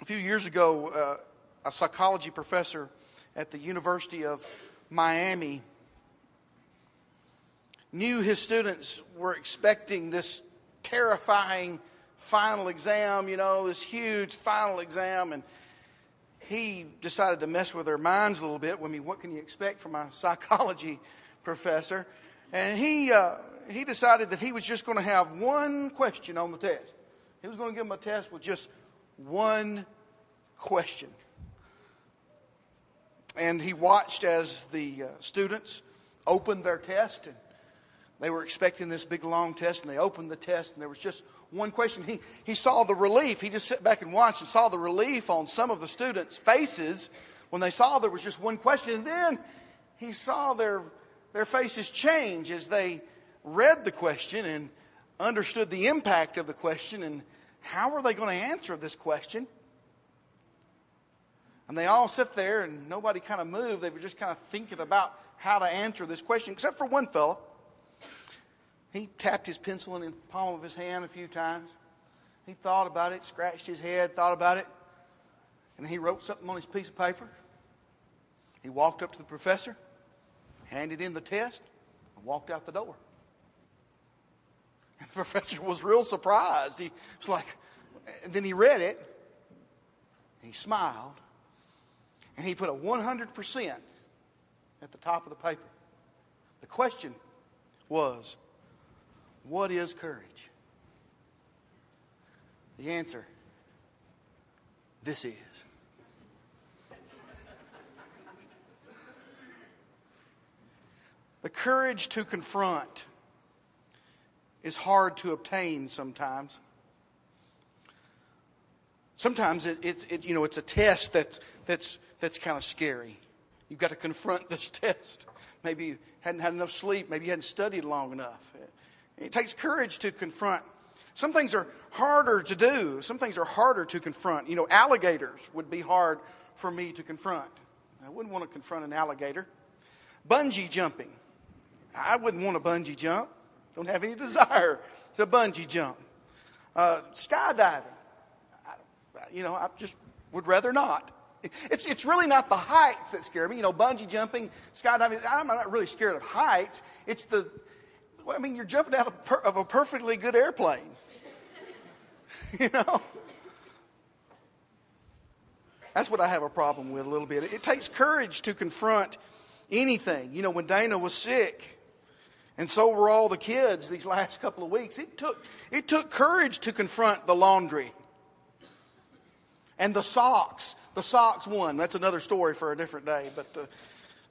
A few years ago, a psychology professor at the University of Miami knew his students were expecting this terrifying final exam, this huge final exam. And he decided to mess with their minds a little bit. I mean, what can you expect from a psychology professor? And he decided that he was just going to have one question on the test. He was going to give them a test with just one question. And he watched as the students opened their test, and they were expecting this big long test, and they opened the test, and there was just one question. He saw the relief. He just sat back and watched and saw the relief on some of the students' faces when they saw there was just one question. And then he saw their faces change as they read the question and understood the impact of the question and how are they going to answer this question. And they all sit there and nobody kind of moved. They were just kind of thinking about how to answer this question, except for one fellow. He tapped his pencil in the palm of his hand a few times. He thought about it, scratched his head, thought about it. And he wrote something on his piece of paper. He walked up to the professor, handed in the test, and walked out the door. And the professor was real surprised. He was like, and then he read it, and he smiled, and he put a 100% at the top of the paper. The question was, what is courage? The answer, this is. The courage to confront is hard to obtain sometimes. Sometimes it's a test that's kind of scary. You've got to confront this test. Maybe you hadn't had enough sleep. Maybe you hadn't studied long enough. It takes courage to confront. Some things are harder to do. Some things are harder to confront. Alligators would be hard for me to confront. I wouldn't want to confront an alligator. Bungee jumping. I wouldn't want to bungee jump. Don't have any desire to bungee jump. Skydiving. I just would rather not. It's really not the heights that scare me. Bungee jumping, skydiving. I'm not really scared of heights. It's the... you're jumping out of a perfectly good airplane. That's what I have a problem with a little bit. It takes courage to confront anything. When Dana was sick, and so were all the kids these last couple of weeks, it took courage to confront the laundry. And the socks. The socks won. That's another story for a different day, but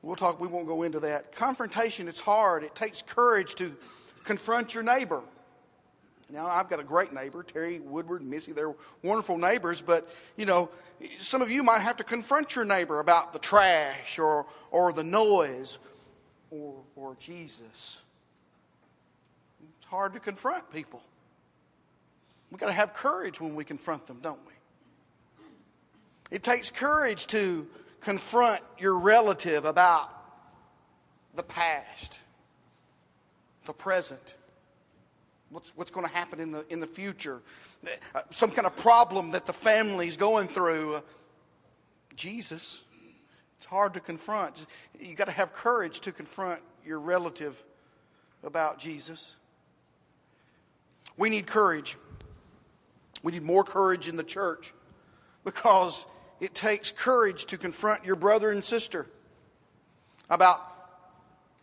we won't go into that. Confrontation, it's hard. It takes courage to confront your neighbor. Now, I've got a great neighbor, Terry Woodward and Missy. They're wonderful neighbors, but, some of you might have to confront your neighbor about the trash or the noise or Jesus. It's hard to confront people. We've got to have courage when we confront them, don't we? It takes courage to confront your relative about the past, the present, what's going to happen in the future, some kind of problem that the family's going through. Jesus, it's hard to confront. You got to have courage to confront your relative about Jesus. We need courage. We need more courage in the church because it takes courage to confront your brother and sister about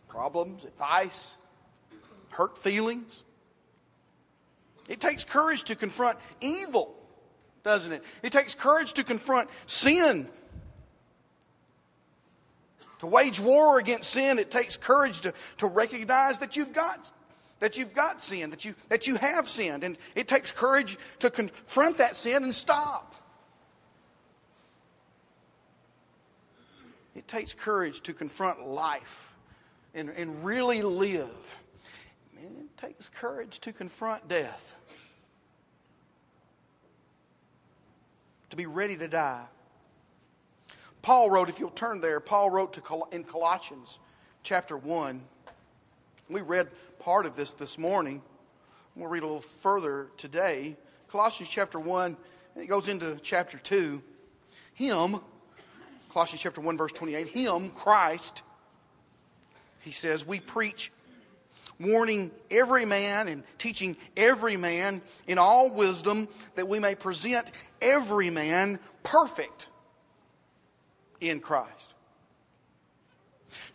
problems, advice, hurt feelings. It takes courage to confront evil, doesn't it? It takes courage to confront sin. To wage war against sin, it takes courage to recognize that you've got sin, that you have sinned. And it takes courage to confront that sin and stop. It takes courage to confront life and really live. And it takes courage to confront death. To be ready to die. Paul wrote, if you'll turn there, Paul wrote in Colossians chapter 1. We read part of this morning. We'll read a little further today. Colossians chapter 1 And it goes into chapter 2. Him, Colossians chapter 1, verse 28, him, Christ, he says, we preach, warning every man and teaching every man in all wisdom, that we may present every man perfect in Christ.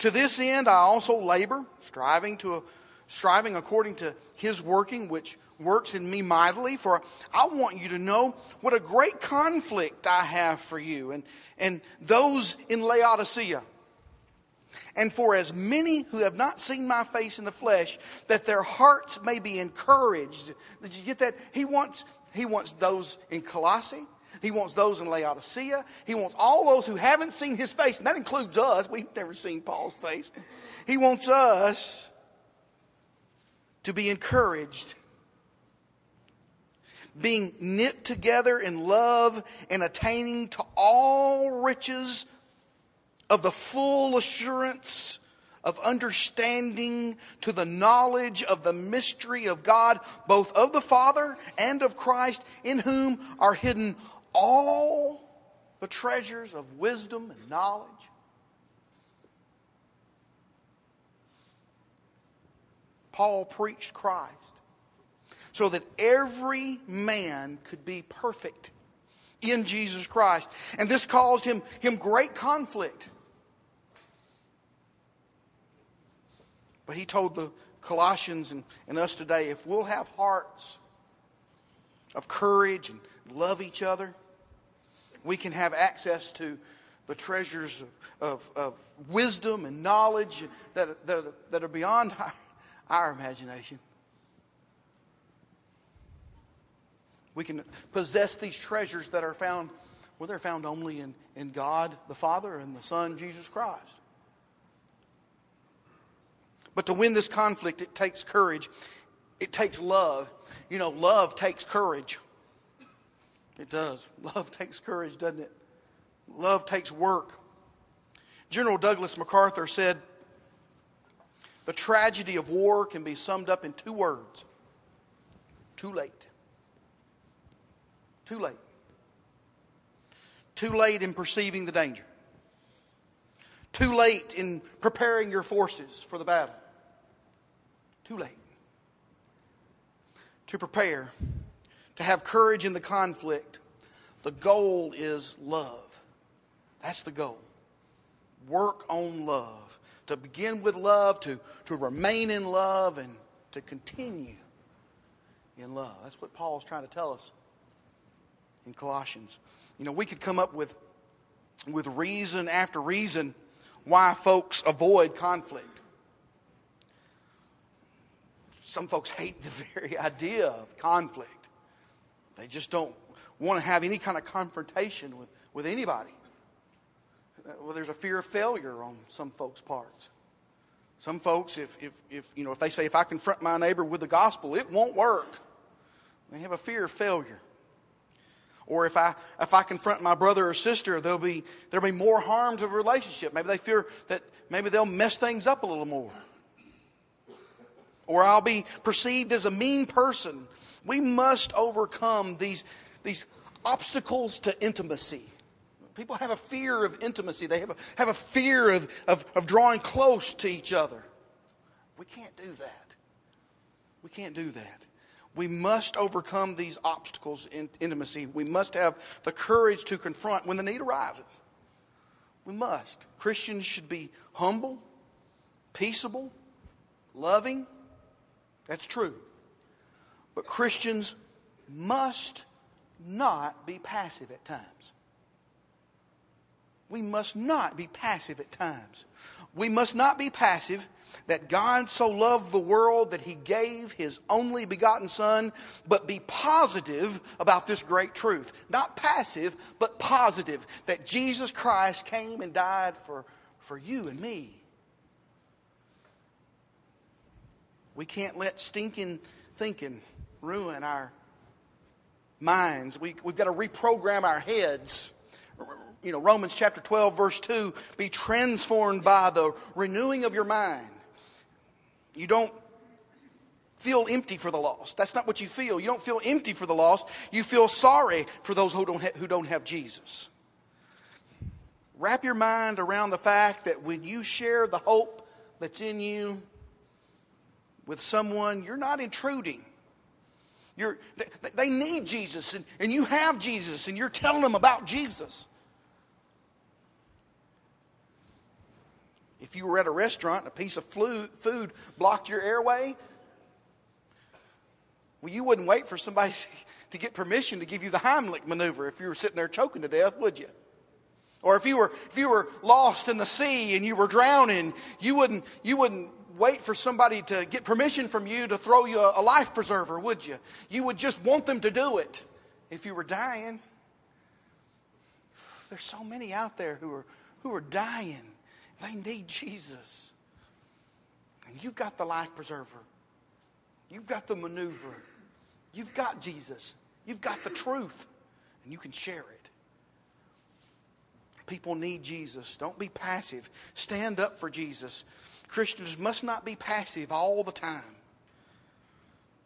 To this end I also labor, striving according to his working, which works in me mightily, for I want you to know what a great conflict I have for you and those in Laodicea. And for as many who have not seen my face in the flesh, that their hearts may be encouraged. Did you get that? He wants those in Colossae. He wants those in Laodicea. He wants all those who haven't seen his face. And that includes us. We've never seen Paul's face. He wants us to be encouraged, being knit together in love and attaining to all riches of the full assurance of understanding, to the knowledge of the mystery of God, both of the Father and of Christ, in whom are hidden all the treasures of wisdom and knowledge. Paul preached Christ so that every man could be perfect in Jesus Christ. And this caused him great conflict. But he told the Colossians and us today, if we'll have hearts of courage and love each other, we can have access to the treasures of wisdom and knowledge that are beyond our imagination. We can possess these treasures that are found, well, they're found only in God the Father and the Son, Jesus Christ. But to win this conflict, it takes courage. It takes love. You know, love takes courage. It does. Love takes courage, doesn't it? Love takes work. General Douglas MacArthur said, the tragedy of war can be summed up in two words. Too late. Too late. Too late in perceiving the danger. Too late in preparing your forces for the battle. Too late to prepare, to have courage in the conflict. The goal is love. That's the goal. Work on love. To begin with love, to remain in love, and to continue in love. That's what Paul's trying to tell us in Colossians. You know, we could come up with reason after reason why folks avoid conflict. Some folks hate the very idea of conflict. They just don't want to have any kind of confrontation with anybody. Well, there's a fear of failure on some folks' parts. Some folks, if they say, if I confront my neighbor with the gospel, it won't work. They have a fear of failure. Or if I confront my brother or sister, there'll be more harm to the relationship. Maybe they fear that maybe they'll mess things up a little more. Or I'll be perceived as a mean person. We must overcome these obstacles to intimacy. People have a fear of intimacy. They have a fear of drawing close to each other. We can't do that. We can't do that. We must overcome these obstacles in intimacy. We must have the courage to confront when the need arises. We must. Christians should be humble, peaceable, loving. That's true. But Christians must not be passive at times. We must not be passive at times. We must not be passive. That God so loved the world that he gave his only begotten Son, but be positive about this great truth. Not passive, but positive, that Jesus Christ came and died for you and me. We can't let stinking thinking ruin our minds. We've got to reprogram our heads. You know, Romans chapter 12, verse 2, be transformed by the renewing of your mind. You don't feel empty for the lost. That's not what you feel. You don't feel empty for the lost. You feel sorry for those who don't have Jesus. Wrap your mind around the fact that when you share the hope that's in you with someone, you're not intruding. They need Jesus, and you have Jesus, and you're telling them about Jesus. If you were at a restaurant and a piece of food blocked your airway, well, you wouldn't wait for somebody to get permission to give you the Heimlich maneuver if you were sitting there choking to death, would you? Or if you were lost in the sea and you were drowning, you wouldn't wait for somebody to get permission from you to throw you a life preserver, would you? You would just want them to do it if you were dying. There's so many out there who are dying. They need Jesus. And you've got the life preserver. You've got the maneuver. You've got Jesus. You've got the truth. And you can share it. People need Jesus. Don't be passive. Stand up for Jesus. Christians must not be passive all the time.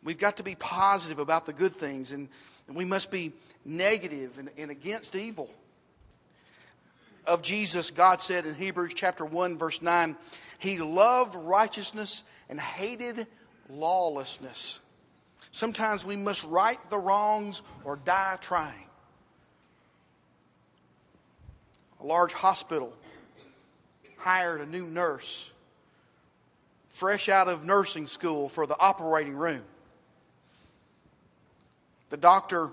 We've got to be positive about the good things. And we must be negative and against evil. Of Jesus, God said in Hebrews chapter 1, verse 9, He loved righteousness and hated lawlessness. Sometimes we must right the wrongs or die trying. A large hospital hired a new nurse, fresh out of nursing school, for the operating room. The doctor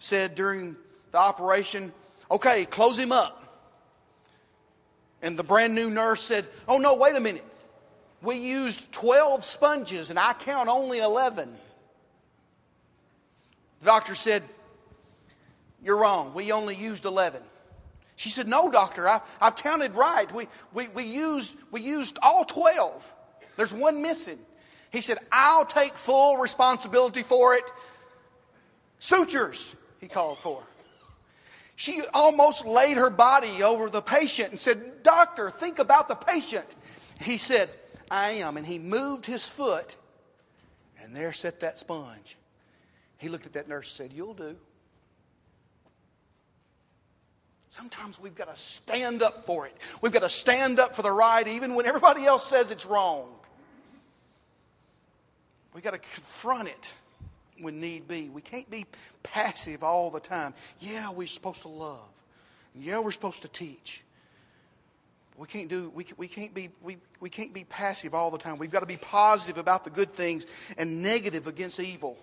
said during the operation, "Okay, close him up." And the brand new nurse said, "Oh no, wait a minute. We used 12 sponges and I count only 11. The doctor said, "You're wrong. We only used 11. She said, "No, doctor, I've counted right. We used all 12. There's one missing." He said, "I'll take full responsibility for it. Sutures," he called for. She almost laid her body over the patient and said, "Doctor, think about the patient." He said, "I am." And he moved his foot, and there sat that sponge. He looked at that nurse and said, "You'll do." Sometimes we've got to stand up for it. We've got to stand up for the right, even when everybody else says it's wrong. We've got to confront it when need be. We can't be passive all the time. Yeah, we're supposed to love. Yeah, we're supposed to teach. We can't be passive all the time. We've got to be positive about the good things and negative against evil.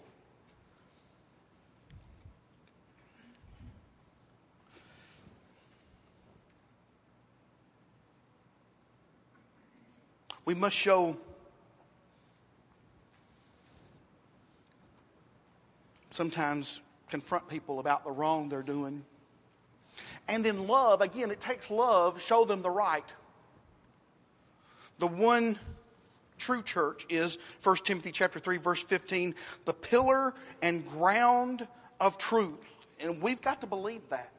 We must show sometimes confront people about the wrong they're doing. And in love, again, it takes love, show them the right. The one true church is 1 Timothy chapter 3, verse 15, the pillar and ground of truth. And we've got to believe that.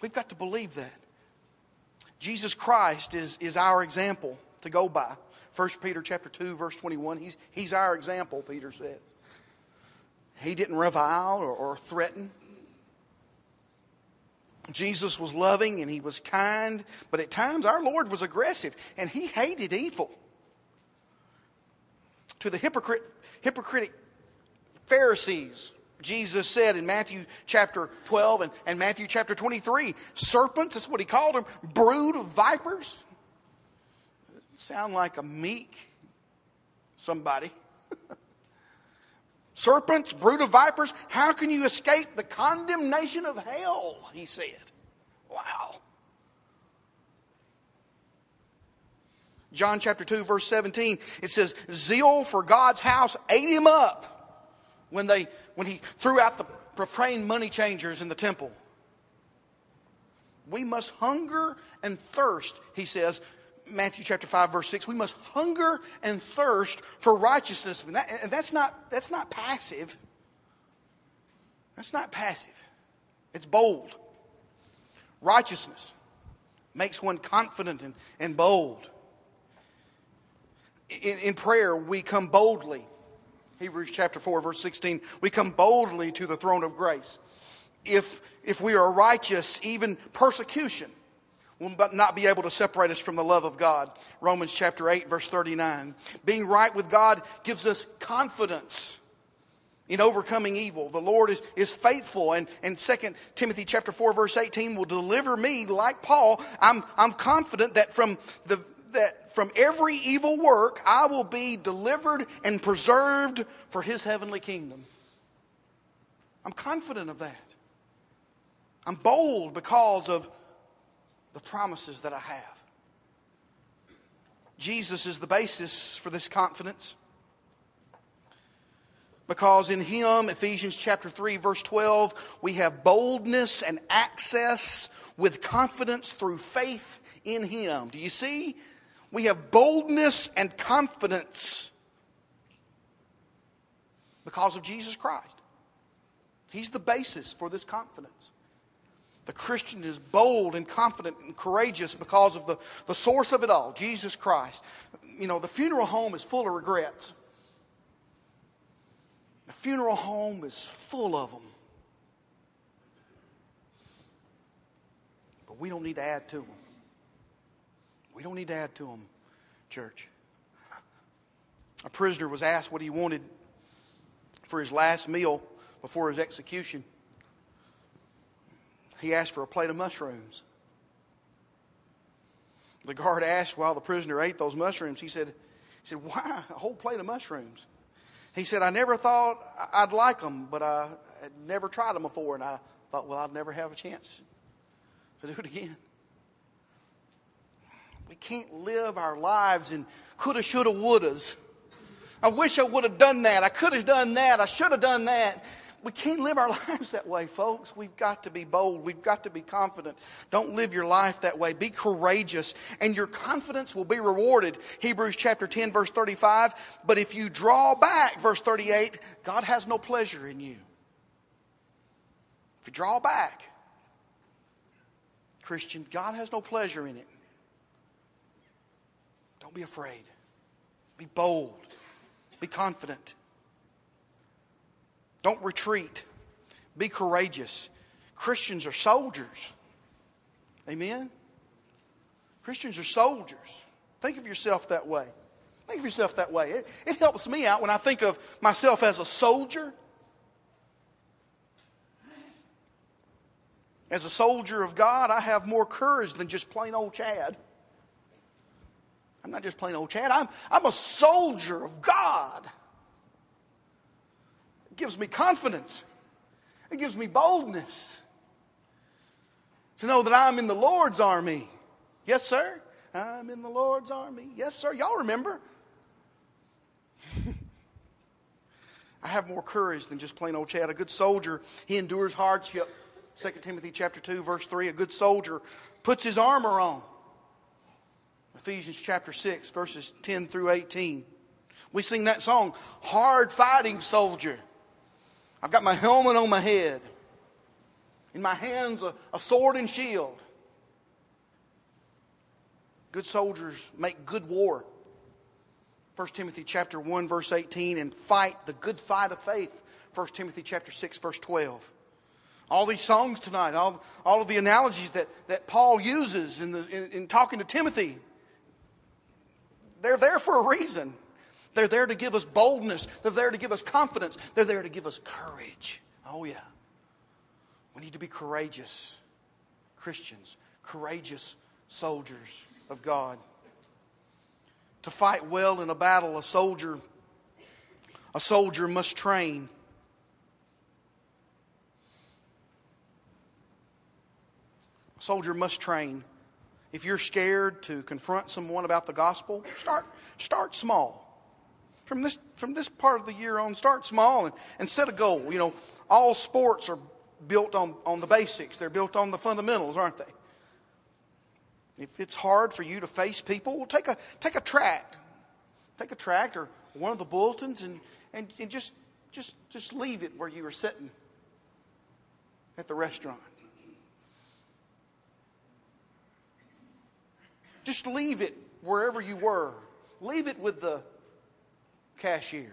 We've got to believe that. Jesus Christ is our example to go by. 1 Peter chapter 2, verse 21, he's our example, Peter says. He didn't revile or threaten. Jesus was loving and he was kind, but at times our Lord was aggressive and he hated evil. To the hypocritic Pharisees, Jesus said in Matthew chapter 12 and Matthew chapter 23, serpents, that's what he called them, brood of vipers. Sound like a meek somebody. Serpents, brood of vipers, how can you escape the condemnation of hell? He said. Wow. John chapter 2, verse 17, it says, zeal for God's house ate him up when he threw out the profane money changers in the temple. We must hunger and thirst, he says, Matthew chapter 5, verse 6, we must hunger and thirst for righteousness. And that's not passive. That's not passive. It's bold. Righteousness makes one confident and bold. In prayer, we come boldly. Hebrews chapter 4, verse 16. We come boldly to the throne of grace. If we are righteous, even persecution will not be able to separate us from the love of God. Romans chapter 8, verse 39. Being right with God gives us confidence in overcoming evil. The Lord is faithful. And 2 Timothy chapter 4, verse 18 will deliver me, like Paul. I'm confident that from every evil work I will be delivered and preserved for his heavenly kingdom. I'm confident of that. I'm bold because of the promises that I have. Jesus is the basis for this confidence. Because in him, Ephesians chapter 3, verse 12, we have boldness and access with confidence through faith in him. Do you see? We have boldness and confidence because of Jesus Christ. He's the basis for this confidence. The Christian is bold and confident and courageous because of the source of it all, Jesus Christ. You know, the funeral home is full of regrets. The funeral home is full of them. But we don't need to add to them. We don't need to add to them, church. A prisoner was asked what he wanted for his last meal before his execution. He asked for a plate of mushrooms. The guard asked while the prisoner ate those mushrooms. He said, why a whole plate of mushrooms? He said, I never thought I'd like them, but I had never tried them before. And I thought, well, I'd never have a chance to do it again. We can't live our lives in coulda, shoulda, wouldas. I wish I would have done that. I could have done that. I should have done that. We can't live our lives that way, folks. We've got to be bold. We've got to be confident. Don't live your life that way. Be courageous, and your confidence will be rewarded. Hebrews chapter 10, verse 35. But if you draw back, verse 38, God has no pleasure in you. If you draw back, Christian, God has no pleasure in it. Don't be afraid. Be bold. Be confident. Don't retreat. Be courageous. Christians are soldiers. Amen? Christians are soldiers. Think of yourself that way. Think of yourself that way. It helps me out when I think of myself as a soldier. As a soldier of God, I have more courage than just plain old Chad. I'm not just plain old Chad. I'm a soldier of God. Gives me confidence. It gives me boldness to know that I'm in the Lord's army. Yes, sir. I'm in the Lord's army. Yes, sir. Y'all remember? I have more courage than just plain old Chad. A good soldier, he endures hardship. 2 Timothy chapter 2, verse 3. A good soldier puts his armor on. Ephesians chapter 6, verses 10 through 18. We sing that song, Hard Fighting Soldier. I've got my helmet on my head. In my hands, a sword and shield. Good soldiers make good war. 1 Timothy chapter 1, verse 18, and fight the good fight of faith. 1 Timothy chapter 6, verse 12. All these songs tonight, all of the analogies that Paul uses in talking to Timothy, they're there for a reason. They're there to give us boldness. They're there to give us confidence. They're there to give us courage. Oh, yeah. We need to be courageous Christians, courageous soldiers of God. To fight well in a battle, a soldier must train. A soldier must train. If you're scared to confront someone about the gospel, start small. From this part of the year on, start small and set a goal. You know, all sports are built on the basics. They're built on the fundamentals, aren't they? If it's hard for you to face people, well, take a tract. Take a tract or one of the bulletins and just leave it where you were sitting at the restaurant. Just leave it wherever you were. Leave it with the cashier.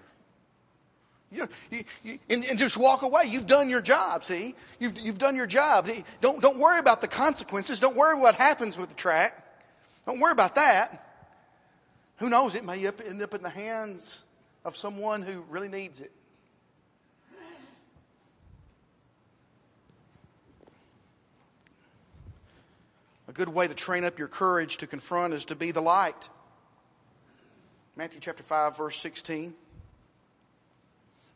And just walk away. You've done your job, see? You've done your job. Don't worry about the consequences. Don't worry what happens with the tract. Don't worry about that. Who knows? It may end up in the hands of someone who really needs it. A good way to train up your courage to confront is to be the light. Matthew chapter 5, verse 16.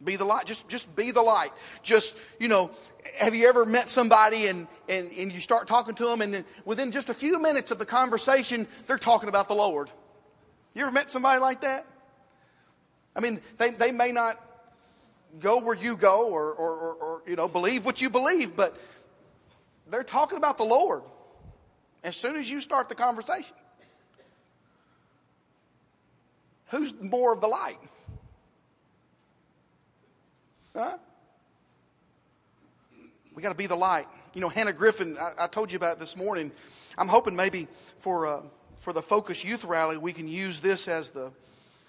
Be the light. Just be the light. Just, you know, have you ever met somebody and you start talking to them, and then within just a few minutes of the conversation, they're talking about the Lord? You ever met somebody like that? I mean, they may not go where you go or you know, believe what you believe, but they're talking about the Lord as soon as you start the conversation. Who's more of the light? Huh? We got to be the light. You know, Hannah Griffin, I told you about it this morning. I'm hoping maybe for the Focus Youth Rally, we can use this as the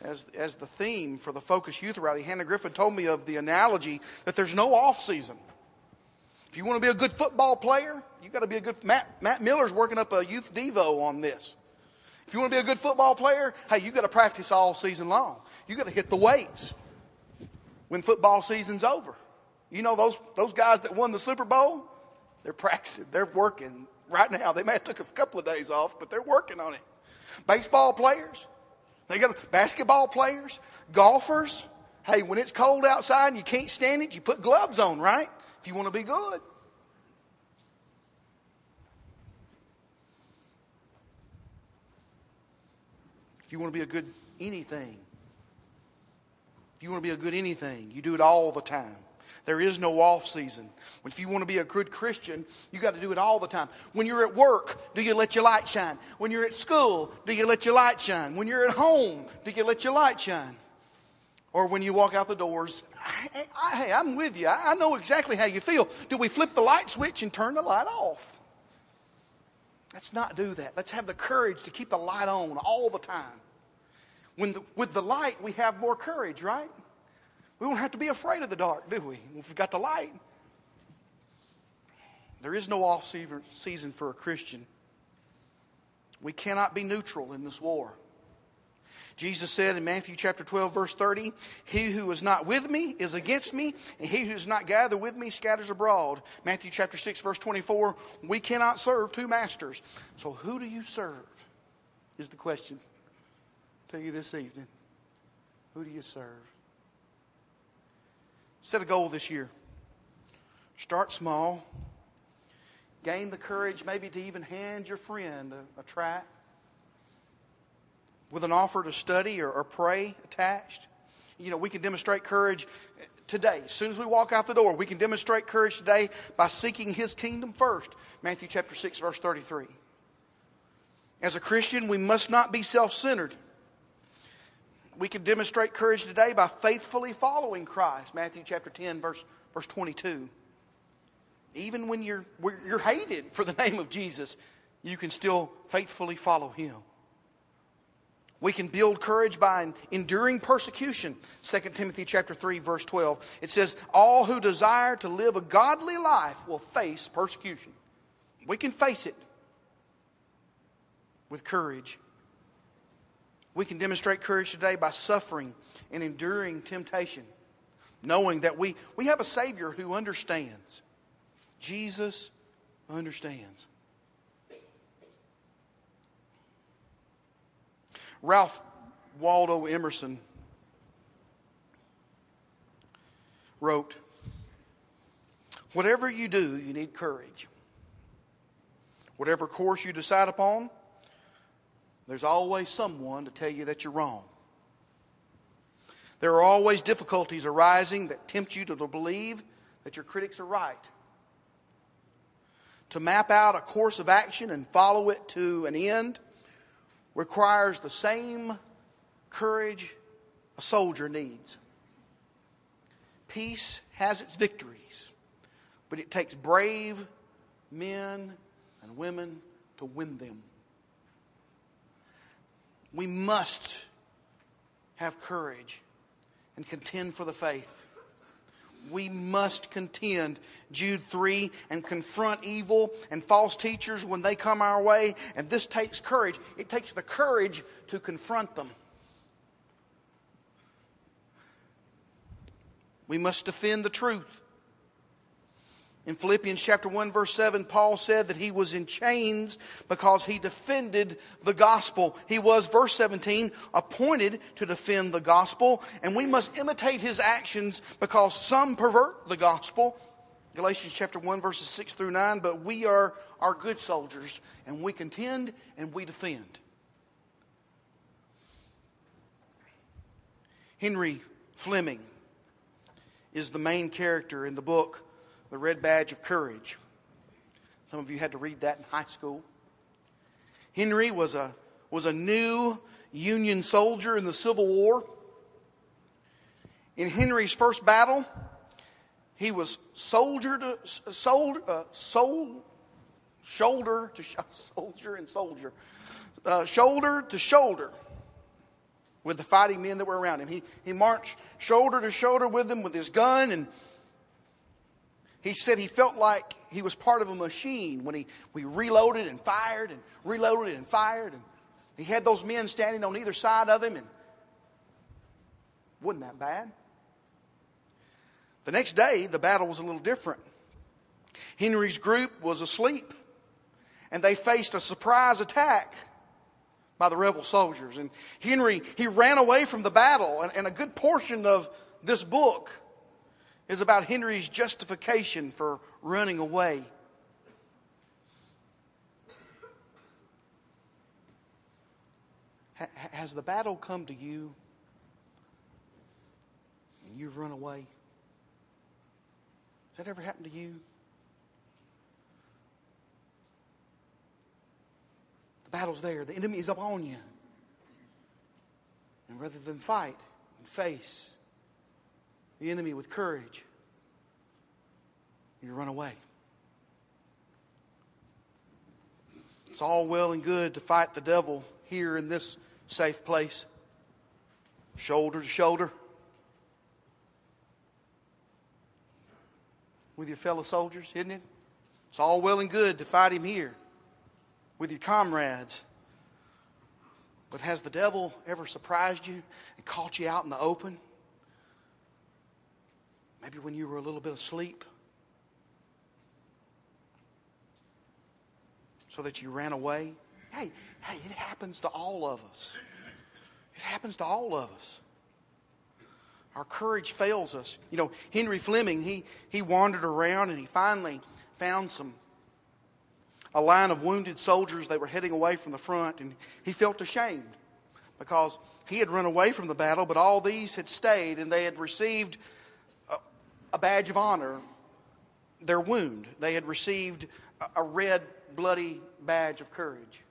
theme for the Focus Youth Rally. Hannah Griffin told me of the analogy that there's no off season. If you want to be a good football player, you got to be a good. Matt Miller's working up a youth devo on this. If you want to be a good football player, hey, you got to practice all season long. You got to hit the weights when football season's over. You know, those guys that won the Super Bowl, they're practicing, they're working right now. They may have took a couple of days off, but they're working on it. Baseball players, they got basketball players, golfers. Hey, when it's cold outside and you can't stand it, you put gloves on, right? If you want to be good. If you want to be a good anything, if you want to be a good anything, you do it all the time. There is no off season. If you want to be a good Christian, you got to do it all the time. When you're at work, do you let your light shine? When you're at school, do you let your light shine? When you're at home, do you let your light shine? Or when you walk out the doors, hey, I'm with you. I know exactly how you feel. Do we flip the light switch and turn the light off? Let's not do that. Let's have the courage to keep the light on all the time. With the light, we have more courage, right? We don't have to be afraid of the dark, do we? If we've got the light. There is no off-season for a Christian. We cannot be neutral in this war. Jesus said in Matthew chapter 12, verse 30, "He who is not with me is against me, and he who does not gather with me scatters abroad." Matthew chapter 6, verse 24, we cannot serve two masters. So who do you serve is the question. Tell you this evening, who do you serve? Set a goal this year. Start small. Gain the courage maybe to even hand your friend a tract with an offer to study or pray attached. You know, we can demonstrate courage today. As soon as we walk out the door, we can demonstrate courage today by seeking His kingdom first. Matthew chapter 6, verse 33. As a Christian, we must not be self-centered. We can demonstrate courage today by faithfully following Christ. Matthew chapter 10, verse 22. Even when you're hated for the name of Jesus, you can still faithfully follow Him. We can build courage by enduring persecution. 2 Timothy chapter 3, verse 12. It says, "All who desire to live a godly life will face persecution." We can face it with courage. We can demonstrate courage today by suffering and enduring temptation, knowing that we have a Savior who understands. Jesus understands. Ralph Waldo Emerson wrote, "Whatever you do, you need courage. Whatever course you decide upon, there's always someone to tell you that you're wrong. There are always difficulties arising that tempt you to believe that your critics are right. To map out a course of action and follow it to an end requires the same courage a soldier needs. Peace has its victories, but it takes brave men and women to win them." We must have courage and contend for the faith. We must contend, Jude 3, and confront evil and false teachers when they come our way. And this takes courage. It takes the courage to confront them. We must defend the truth. In Philippians chapter 1, verse 7, Paul said that he was in chains because he defended the gospel. He was, verse 17, appointed to defend the gospel. And we must imitate his actions because some pervert the gospel. Galatians chapter 1, verses 6 through 9, but we are good soldiers, and we contend and we defend. Henry Fleming is the main character in the book The Red Badge of Courage. Some of you had to read that in high school. Henry was a new Union soldier in the Civil War. In Henry's first battle, he was shoulder to shoulder with the fighting men that were around him. He marched shoulder to shoulder with them with his gun, and he said he felt like he was part of a machine when we reloaded and fired and reloaded and fired. And he had those men standing on either side of him, and wasn't that bad. The next day, the battle was a little different. Henry's group was asleep, and they faced a surprise attack by the rebel soldiers. And Henry, he ran away from the battle, and a good portion of this book is about Henry's justification for running away. Has the battle come to you and you've run away? Has that ever happened to you? The battle's there. The enemy is upon you. And rather than fight and face the enemy with courage, you run away. It's all well and good to fight the devil here in this safe place, shoulder to shoulder with your fellow soldiers, isn't it? It's all well and good to fight him here with your comrades. But has the devil ever surprised you and caught you out in the open? Maybe when you were a little bit asleep, so that you ran away. Hey, it happens to all of us. It happens to all of us. Our courage fails us. You know, Henry Fleming, he wandered around and he finally found a line of wounded soldiers. They were heading away from the front, and he felt ashamed because he had run away from the battle, but all these had stayed and they had received a badge of honor, their wound. They had received a red, bloody badge of courage.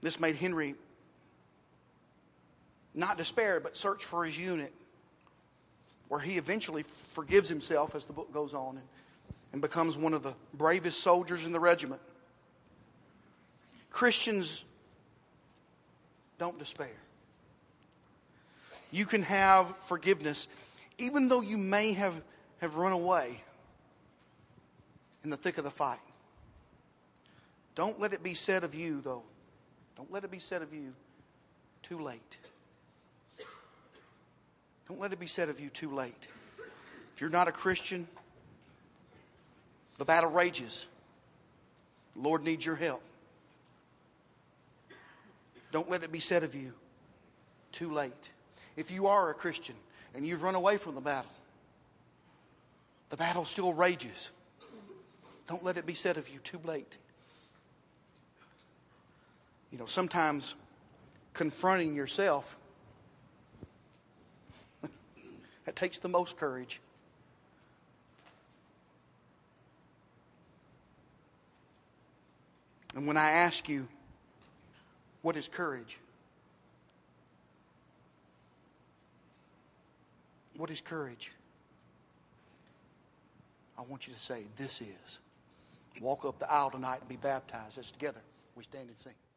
This made Henry not despair, but search for his unit, where he eventually forgives himself as the book goes on and becomes one of the bravest soldiers in the regiment. Christians, don't despair. You can have forgiveness even though you may have run away in the thick of the fight. Don't let it be said of you, though. Don't let it be said of you too late. Don't let it be said of you too late. If you're not a Christian, the battle rages. The Lord needs your help. Don't let it be said of you too late. If you are a Christian, and you've run away from the battle, the battle still rages. Don't let it be said of you too late. You know, sometimes confronting yourself, that takes the most courage. And when I ask you, what is courage? What is courage? I want you to say, this is. Walk up the aisle tonight and be baptized. That's together. We stand and sing.